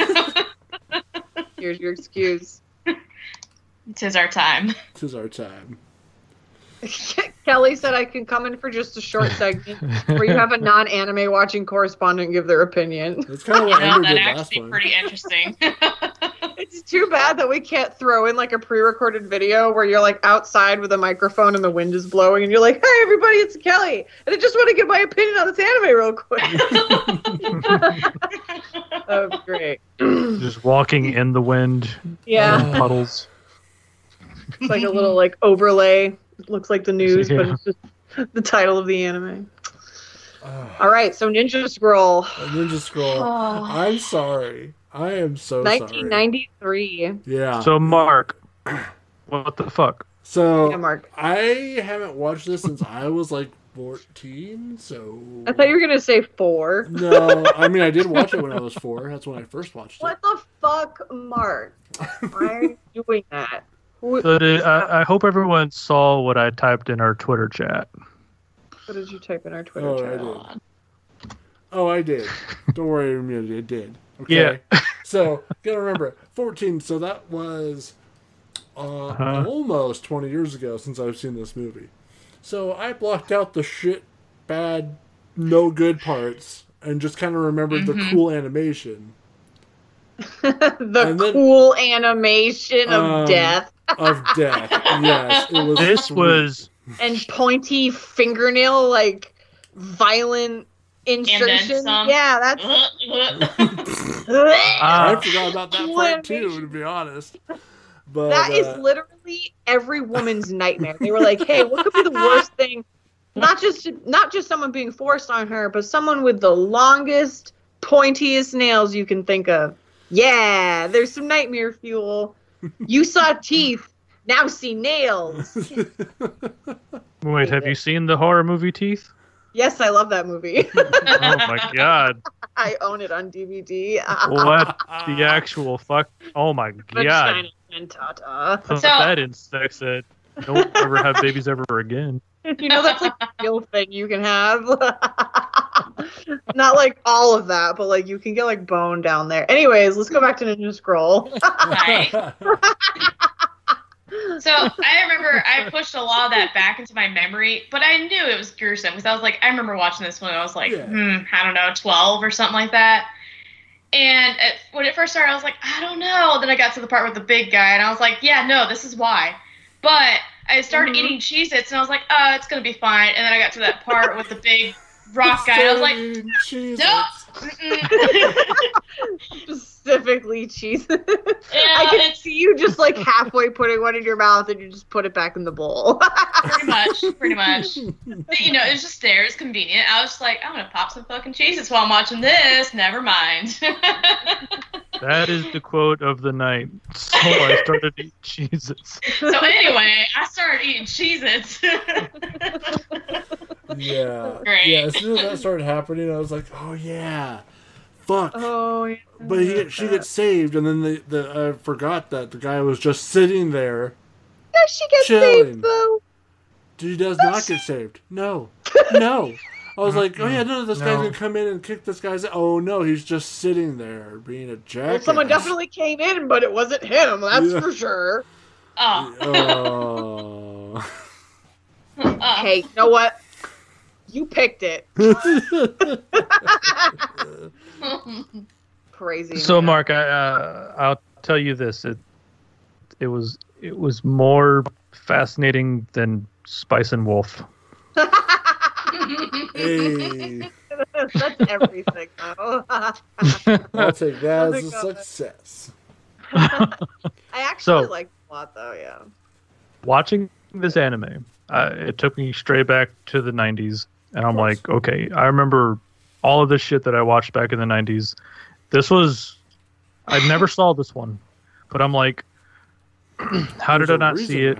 Here's your excuse. 'Tis our time. 'Tis our time. Kelly said I can come in for just a short segment where you have a non-anime watching correspondent give their opinion. That's kind of what Andrew did last one. Pretty interesting. It's too bad that we can't throw in like a pre-recorded video where you're like outside with a microphone and the wind is blowing and you're like, "Hi everybody, it's Kelly, and I just want to give my opinion on this anime real quick." Oh, great! Just walking in the wind, in puddles. It's like a little like overlay. It looks like the news, but it's just the title of the anime. All right, so Ninja Scroll. Ninja Scroll. Oh. I'm sorry. I am so 1993. Sorry. 1993. Yeah. So, Mark, what the fuck? So, Mark. I haven't watched this since I was like 14, so... I thought you were going to say 4. No, I mean, I did watch it when I was 4. That's when I first watched it. What the fuck, Mark? Why are you doing that? So I hope everyone saw what I typed in our Twitter chat. What did you type in our Twitter chat? I did. Don't worry, I did. Okay. Yeah. So, gotta remember, 14, so that was almost 20 years ago since I've seen this movie. So I blocked out the shit, bad, no good parts and just kind of remembered the cool animation. Cool animation of death. Of death, yes. It was was... And pointy fingernail, like, violent insertion. Yeah, that's... I forgot about that part, too, to be honest. But that is literally every woman's nightmare. They were like, hey, what could be the worst thing? Not just someone being forced on her, but someone with the longest, pointiest nails you can think of. Yeah, there's some nightmare fuel. You saw teeth, now see nails. Wait, have you seen the horror movie Teeth? Yes, I love that movie. Oh my god. I own it on DVD. What the actual fuck? Oh my god. Put that in sex ed. Don't ever have babies ever again. You know, that's like a real thing you can have. Not like all of that, but like you can get like bone down there. Anyways, let's go back to Ninja Scroll. So I remember I pushed a lot of that back into my memory, but I knew it was gruesome because I was like, I remember watching this when I was like, I don't know, 12 or something like that. And when it first started, I was like, I don't know. Then I got to the part with the big guy, and I was like, yeah, no, this is why. But I started eating Cheez-Its, and I was like, oh, it's going to be fine. And then I got to that part with the big rock guy, and I was like, nope. Specifically Cheez-Its. Yeah, I can see you just, like, halfway putting one in your mouth, and you just put it back in the bowl. Pretty much. But, you know, it's just there. It's convenient. I was just like, I'm going to pop some fucking Cheez-Its while I'm watching this. Never mind. That is the quote of the night. So I started eating Cheez-Its. So anyway, I started eating Cheez-Its. Yeah. Great. Yeah, as soon as that started happening, I was like, oh, yeah. Fuck. Oh, yeah. But she gets saved, and then I forgot that the guy was just sitting there. Yeah, she gets saved, boo. She does not get saved. No. I was like, oh, yeah, no, this guy's going to come in and kick this guy's... Oh, no, he's just sitting there being a jackass. Well, someone definitely came in, but it wasn't him. That's for sure. Oh. Hey, you know what? You picked it. Crazy. So, man. Mark, I'll tell you this: it was more fascinating than Spice and Wolf. Hey. That's everything, though. I'll take that as a success. I actually liked it a lot, though. Yeah. Watching this anime, it took me straight back to the '90s. And I'm like, okay, I remember all of this shit that I watched back in the 90s. I never saw this one. But I'm like, how did I not see it?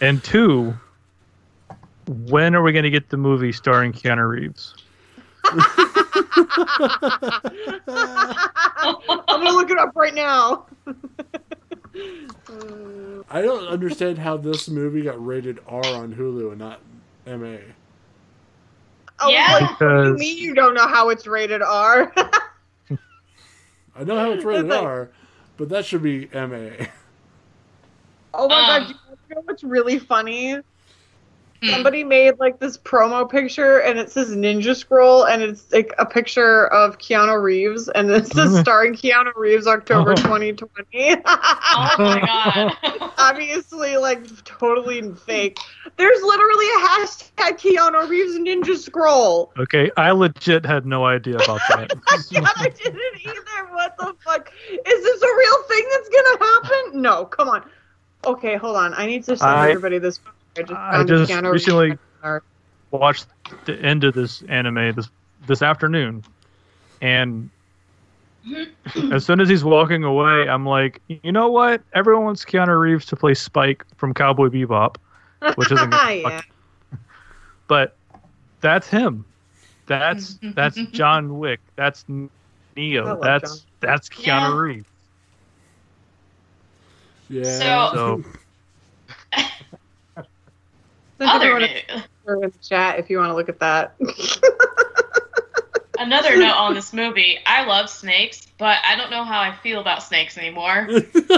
And two, when are we going to get the movie starring Keanu Reeves? I'm going to look it up right now. I don't understand how this movie got rated R on Hulu and not MA. Oh, yeah. Because... What do you mean you don't know how it's rated R? I know how it's rated R, but that should be MA. Oh my god, you know what's really funny? Somebody made like this promo picture, and it says Ninja Scroll, and it's like a picture of Keanu Reeves, and it says starring Keanu Reeves, October 2020. Oh my god! Obviously, like totally fake. There's literally a hashtag Keanu Reeves Ninja Scroll. Okay, I legit had no idea about that. Yeah, I didn't either. What the fuck? Is this a real thing that's gonna happen? No, come on. Okay, hold on. I need to send everybody this. I just recently watched the end of this anime this afternoon, and as soon as he's walking away, I'm like, you know what? Everyone wants Keanu Reeves to play Spike from Cowboy Bebop, which isn't going to fuck. But that's him. That's John Wick. That's Neo. That's Keanu Reeves. Yeah. So. Other news. In the chat, if you want to look at that. Another note on this movie: I love snakes, but I don't know how I feel about snakes anymore.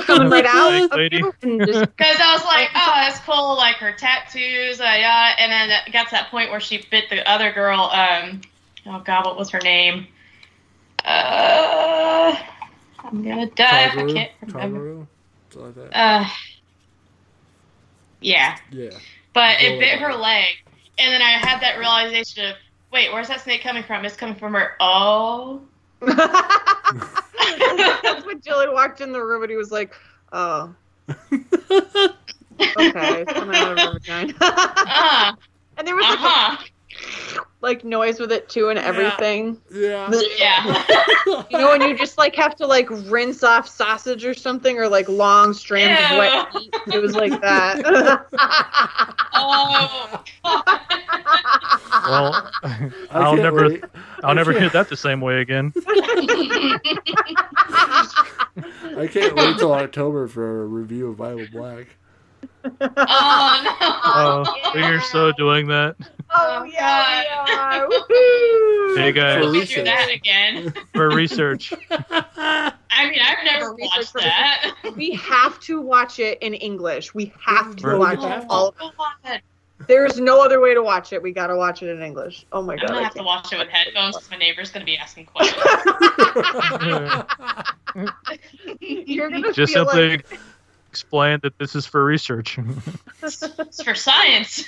Coming right out, because I was like, "Oh, that's cool!" Like her tattoos, and then it got to that point where she bit the other girl. Oh god, what was her name? I'm gonna die. Tamaru? I can't remember. Like that. Yeah. But it bit her leg, and then I had that realization of, wait, where's that snake coming from? It's coming from her. Oh. That's when Jillian walked in the room, and he was like, oh. Okay. And there was like a, like, noise with it, too, and everything. Yeah. You know, when you just, like, have to, like, rinse off sausage or something, or, like, long strands of wet meat. It was like that. Oh. Well, I'll never hear that the same way again. I can't wait till October for a review of Bible Black. Oh no! Oh, you're so doing that. Oh, yeah, we are. Hey, guys. We'll do that again. For research. I mean, I've never watched that. We have to watch it in English. We have to watch it. All of There's no other way to watch it. We gotta watch it in English. Oh my god! I'm gonna have to watch it with headphones because my neighbor's gonna be asking questions. You're gonna just simply explain that this is for research. It's for science.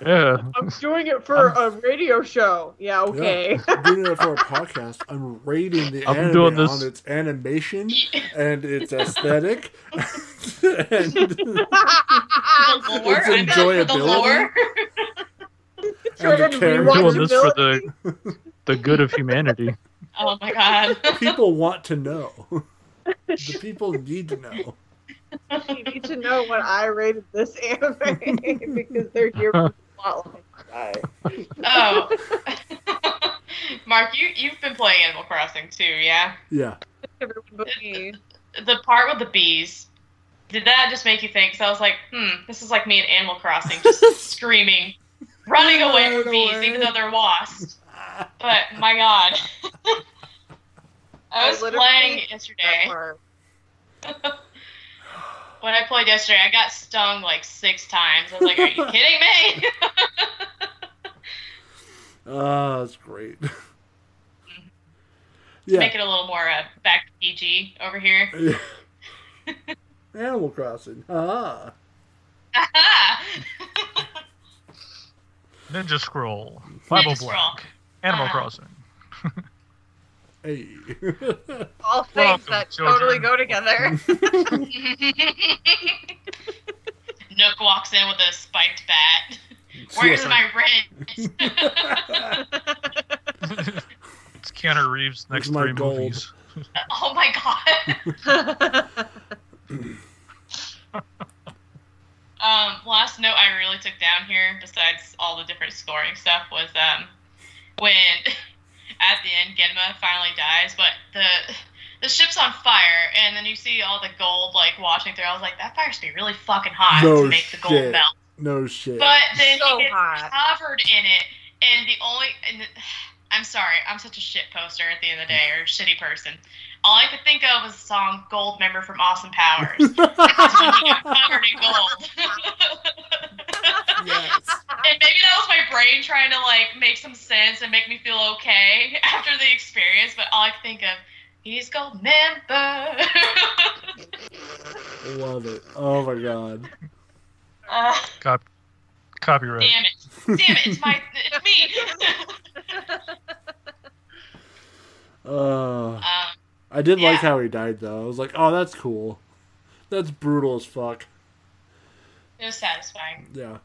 Yeah. I'm doing it for a radio show. Yeah. Okay. Yeah, I'm doing it for a podcast. I'm rating the anime on its animation and its aesthetic. And the lore, it's enjoyability. I'm doing this for the good of humanity. Oh my god! People want to know. The people need to know. You need to know what I rated this anime because they're here for the plotline. Oh, Mark, you've been playing Animal Crossing too, yeah? Yeah. The part with the bees. Did that just make you think? So I was like, this is like me in Animal Crossing, just screaming, running away from bees, even though they're wasps. But, my god. I was playing yesterday. When I played yesterday, I got stung like 6 times. I was like, are you kidding me? Oh, that's great. Yeah. Make it a little more back to PG over here. Yeah. Animal Crossing. Ah. Ninja Scroll. Bible Black. Animal Crossing. Hey. All things that totally go together. Nook walks in with a spiked bat. Where's my rent? It's Keanu Reeves' next 3 movies. Oh my god. Last note I really took down here, besides all the different scoring stuff, was when at the end Genma finally dies, but the ship's on fire, and then you see all the gold like washing through. I was like, that fire should be really fucking hot to make the gold melt. No shit. But then he gets covered in it, and I'm sorry, I'm such a shit poster at the end of the day, or a shitty person. All I could think of was the song Gold Member from Austin Powers. He got covered in gold. Yes. And maybe that was my brain trying to like make some sense and make me feel okay after the experience, but all I could think of, he's Gold Member. I love it. Oh my god. Copyright. Damn it. Damn it, it's me. I did like how he died, though. I was like, oh, that's cool. That's brutal as fuck. It was satisfying. Yeah.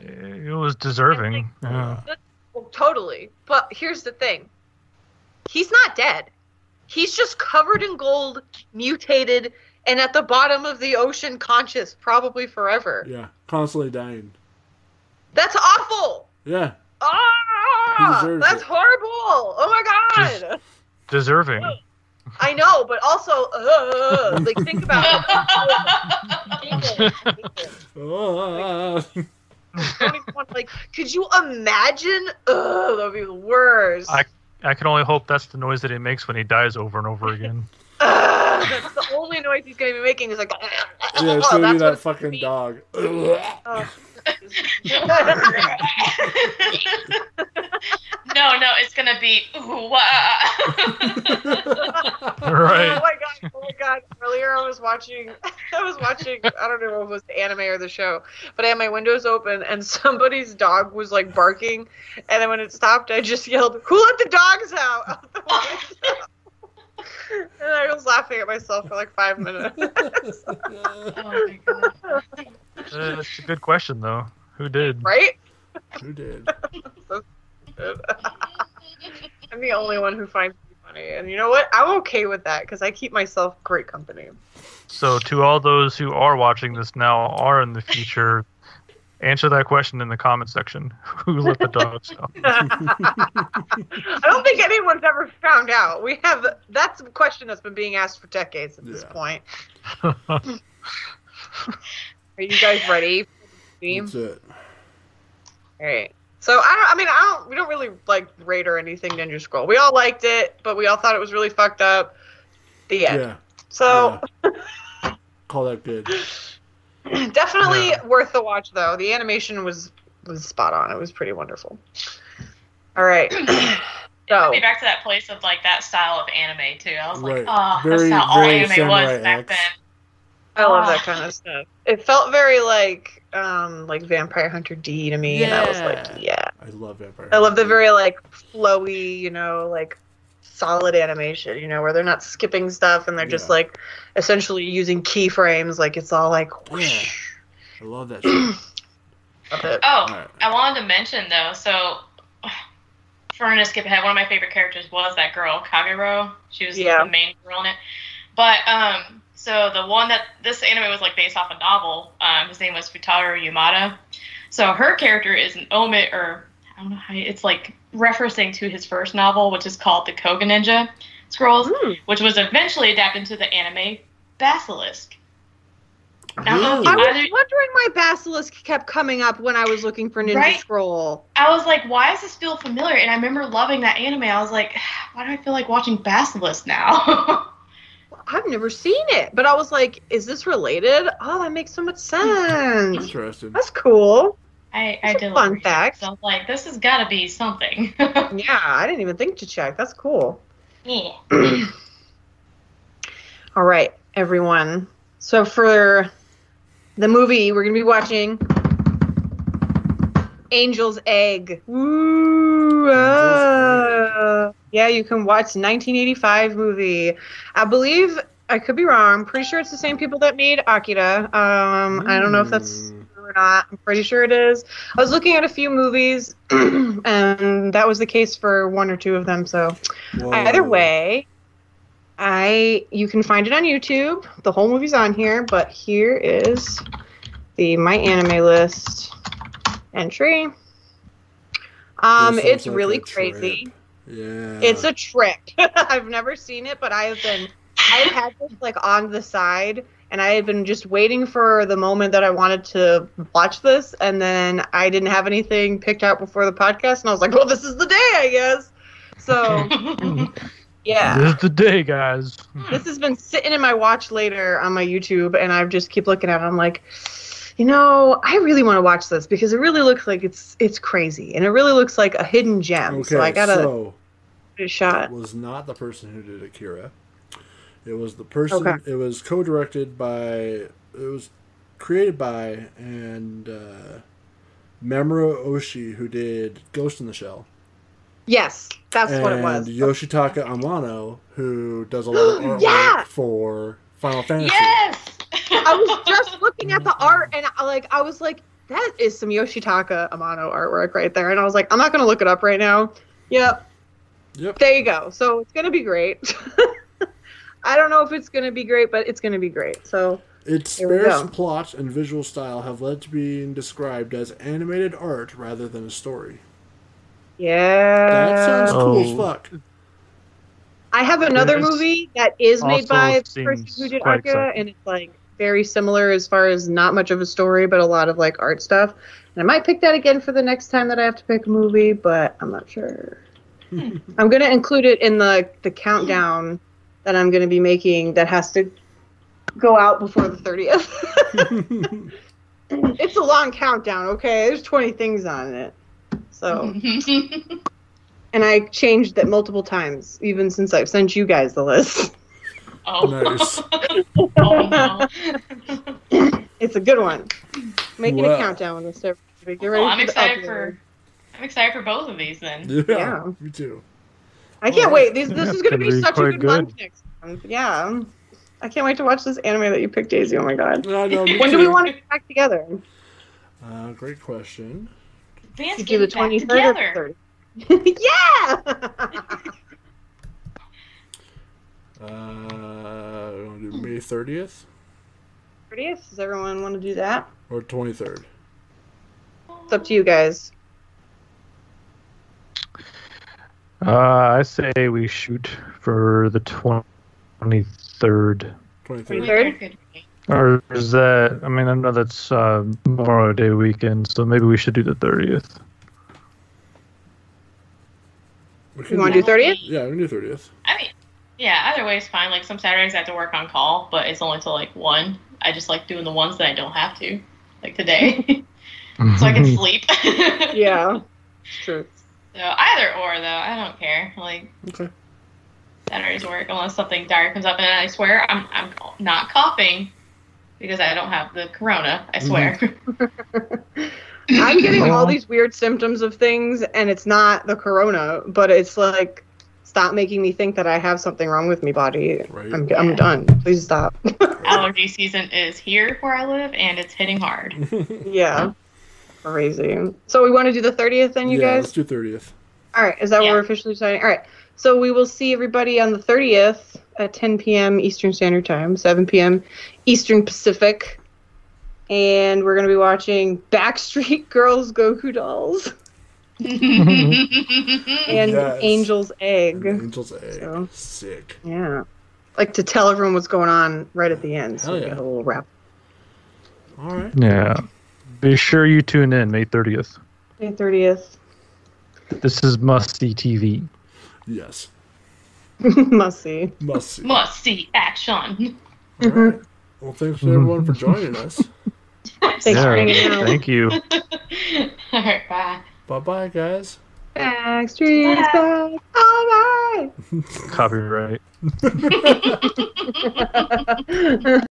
It was deserving. Well, totally. But here's the thing. He's not dead. He's just covered in gold, mutated, and at the bottom of the ocean conscious, probably forever. Yeah, constantly dying. That's awful! Yeah. Ah! That's horrible! Oh my god! Deserving. I know, but also, like, think about it. Like, could you imagine? That would be the worst. I can only hope that's the noise that it makes when he dies over and over again. That's the only noise he's going to be making. He's like, yeah, it's going to be that fucking dog. No, it's gonna be ooh-wah. Right. Oh my god! Earlier I was watching. I don't know if it was the anime or the show, but I had my windows open and somebody's dog was like barking, and then when it stopped, I just yelled, "Who let the dogs out?" And I was laughing at myself for like 5 minutes. Oh my god! That's a good question, though. Who did? Right? Who did? I'm the only one who finds me funny, and you know what? I'm okay with that because I keep myself great company. So, to all those who are watching this now or in the future, answer that question in the comment section. Who let the dogs out? I don't think anyone's ever found out. That's a question that's been being asked for decades at this point. Are you guys ready? That's it. All right. So I mean, we don't really like rate or anything Ninja Scroll. We all liked it, but we all thought it was really fucked up. The end. Yeah. So yeah. Call that good. Definitely worth the watch though. The animation was spot on. It was pretty wonderful. All right. So back to that place of like that style of anime too. I was like, oh, that's how all anime was back then. I love that kind of stuff. It felt very like Vampire Hunter D to me, and I was like, yeah. I love Vampire Hunter. I love the very like flowy, you know, like solid animation, you know, where they're not skipping stuff and they're just like essentially using keyframes. Like it's all like whoosh. I love that shit. Love it. Oh, right. I wanted to mention though, so for a skip ahead, one of my favorite characters was that girl, Kagero. She was the main girl in it. But so the one that this anime was like based off a novel, his name was Futaro Yamada. So her character is an omit, or I don't know how it's like referencing to his first novel, which is called The Koga Ninja Scrolls, which was eventually adapted to the anime Basilisk. I was wondering why Basilisk kept coming up when I was looking for Ninja Scroll. I was like, why does this feel familiar? And I remember loving that anime. I was like, why do I feel like watching Basilisk now? I've never seen it. But I was like, is this related? Oh, that makes so much sense. Interesting. That's cool. I did fun fact. I was like, this has got to be something. Yeah, I didn't even think to check. That's cool. Yeah. All right, everyone. So for the movie, we're going to be watching Angel's Egg. Ooh, yeah, you can watch 1985 movie. I believe, I could be wrong, I'm pretty sure it's the same people that made Akira. I don't know if that's true or not. I'm pretty sure it is. I was looking at a few movies, and that was the case for one or two of them. So either way, you can find it on YouTube. The whole movie's on here, but here is the My Anime List entry. It's really crazy. Yeah. It's a trip. I've never seen it, but I've had this like on the side, and I had been just waiting for the moment that I wanted to watch this, and then I didn't have anything picked out before the podcast, and I was like, well, this is the day, I guess. So... Yeah. This is the day, guys. This has been sitting in my watch later on my YouTube, and I just keep looking at it. I'm like, you know, I really want to watch this because it really looks like it's crazy, and it really looks like a hidden gem. Okay, so I got to get a shot. It was not the person who did Akira. It was the person. Okay. It was co-directed by. It was created by and Mamoru Oshii, who did Ghost in the Shell. Yes, that's what it was. And Yoshitaka Amano, who does a lot of artwork for Final Fantasy. Yes! I was just looking at the art, and I was like, that is some Yoshitaka Amano artwork right there. And I was like, I'm not going to look it up right now. Yep. There you go. So it's going to be great. I don't know if it's going to be great, but it's going to be great. So its sparse plot and visual style have led to being described as animated art rather than a story. Yeah. That sounds cool as fuck. I have another movie that is made by the person who did Akira, and it's like very similar as far as not much of a story, but a lot of like art stuff. And I might pick that again for the next time that I have to pick a movie, but I'm not sure. I'm going to include it in the countdown that I'm going to be making that has to go out before the 30th. It's a long countdown, okay? There's 20 things on it. So, and I changed that multiple times, even since I've sent you guys the list. Oh, nice. Oh, no. It's a good one. Making a countdown with this. I'm excited for both of these then. Yeah. Me too. I can't wait. This is going to be such a good month next month. Yeah. I can't wait to watch this anime that you picked, Daisy. Oh, my God. No, when do we want to get back together? Great question. To do the 23rd or 30th. Yeah! Do May 30th? 30th? Does everyone want to do that? Or 23rd? It's up to you guys. I say we shoot for the 23rd. 23rd? Or is that? I know that's Memorial Day weekend, so maybe we should do the 30th. You want to do 30th? Yeah, we can do 30th. I mean, yeah, either way is fine. Like, some Saturdays I have to work on call, but it's only till, like, 1. I just like doing the ones that I don't have to, like today. So I can sleep. Yeah, true. So either or, though, I don't care. Like, okay. Saturday's work, unless something dire comes up, and I swear I'm not coughing because I don't have the corona. I swear. I'm getting all these weird symptoms of things, and it's not the corona, but it's like, stop making me think that I have something wrong with me, body. Right. I'm done. Please stop. Allergy season is here where I live, and it's hitting hard. Yeah. Crazy. So we want to do the 30th then, you guys? Yeah, let's do 30th. All right. Is that what we're officially deciding? All right. So we will see everybody on the 30th at 10 p.m. Eastern Standard Time, 7 p.m. Eastern Pacific. And we're going to be watching Backstreet Girls Goku Dolls. And Angel's Egg. And Angel's Egg. So, sick. Yeah. Like to tell everyone what's going on right at the end. So we get a little wrap. All right. Yeah. Be sure you tune in May 30th. May 30th. This is must-see TV. Yes. Must-see. Must-see. Must-see action. All right. Well, thanks to everyone for joining us. Thanks for hanging out. Thank you. All right, bye. Bye-bye, guys. Backstreet's back. All right. Copyright.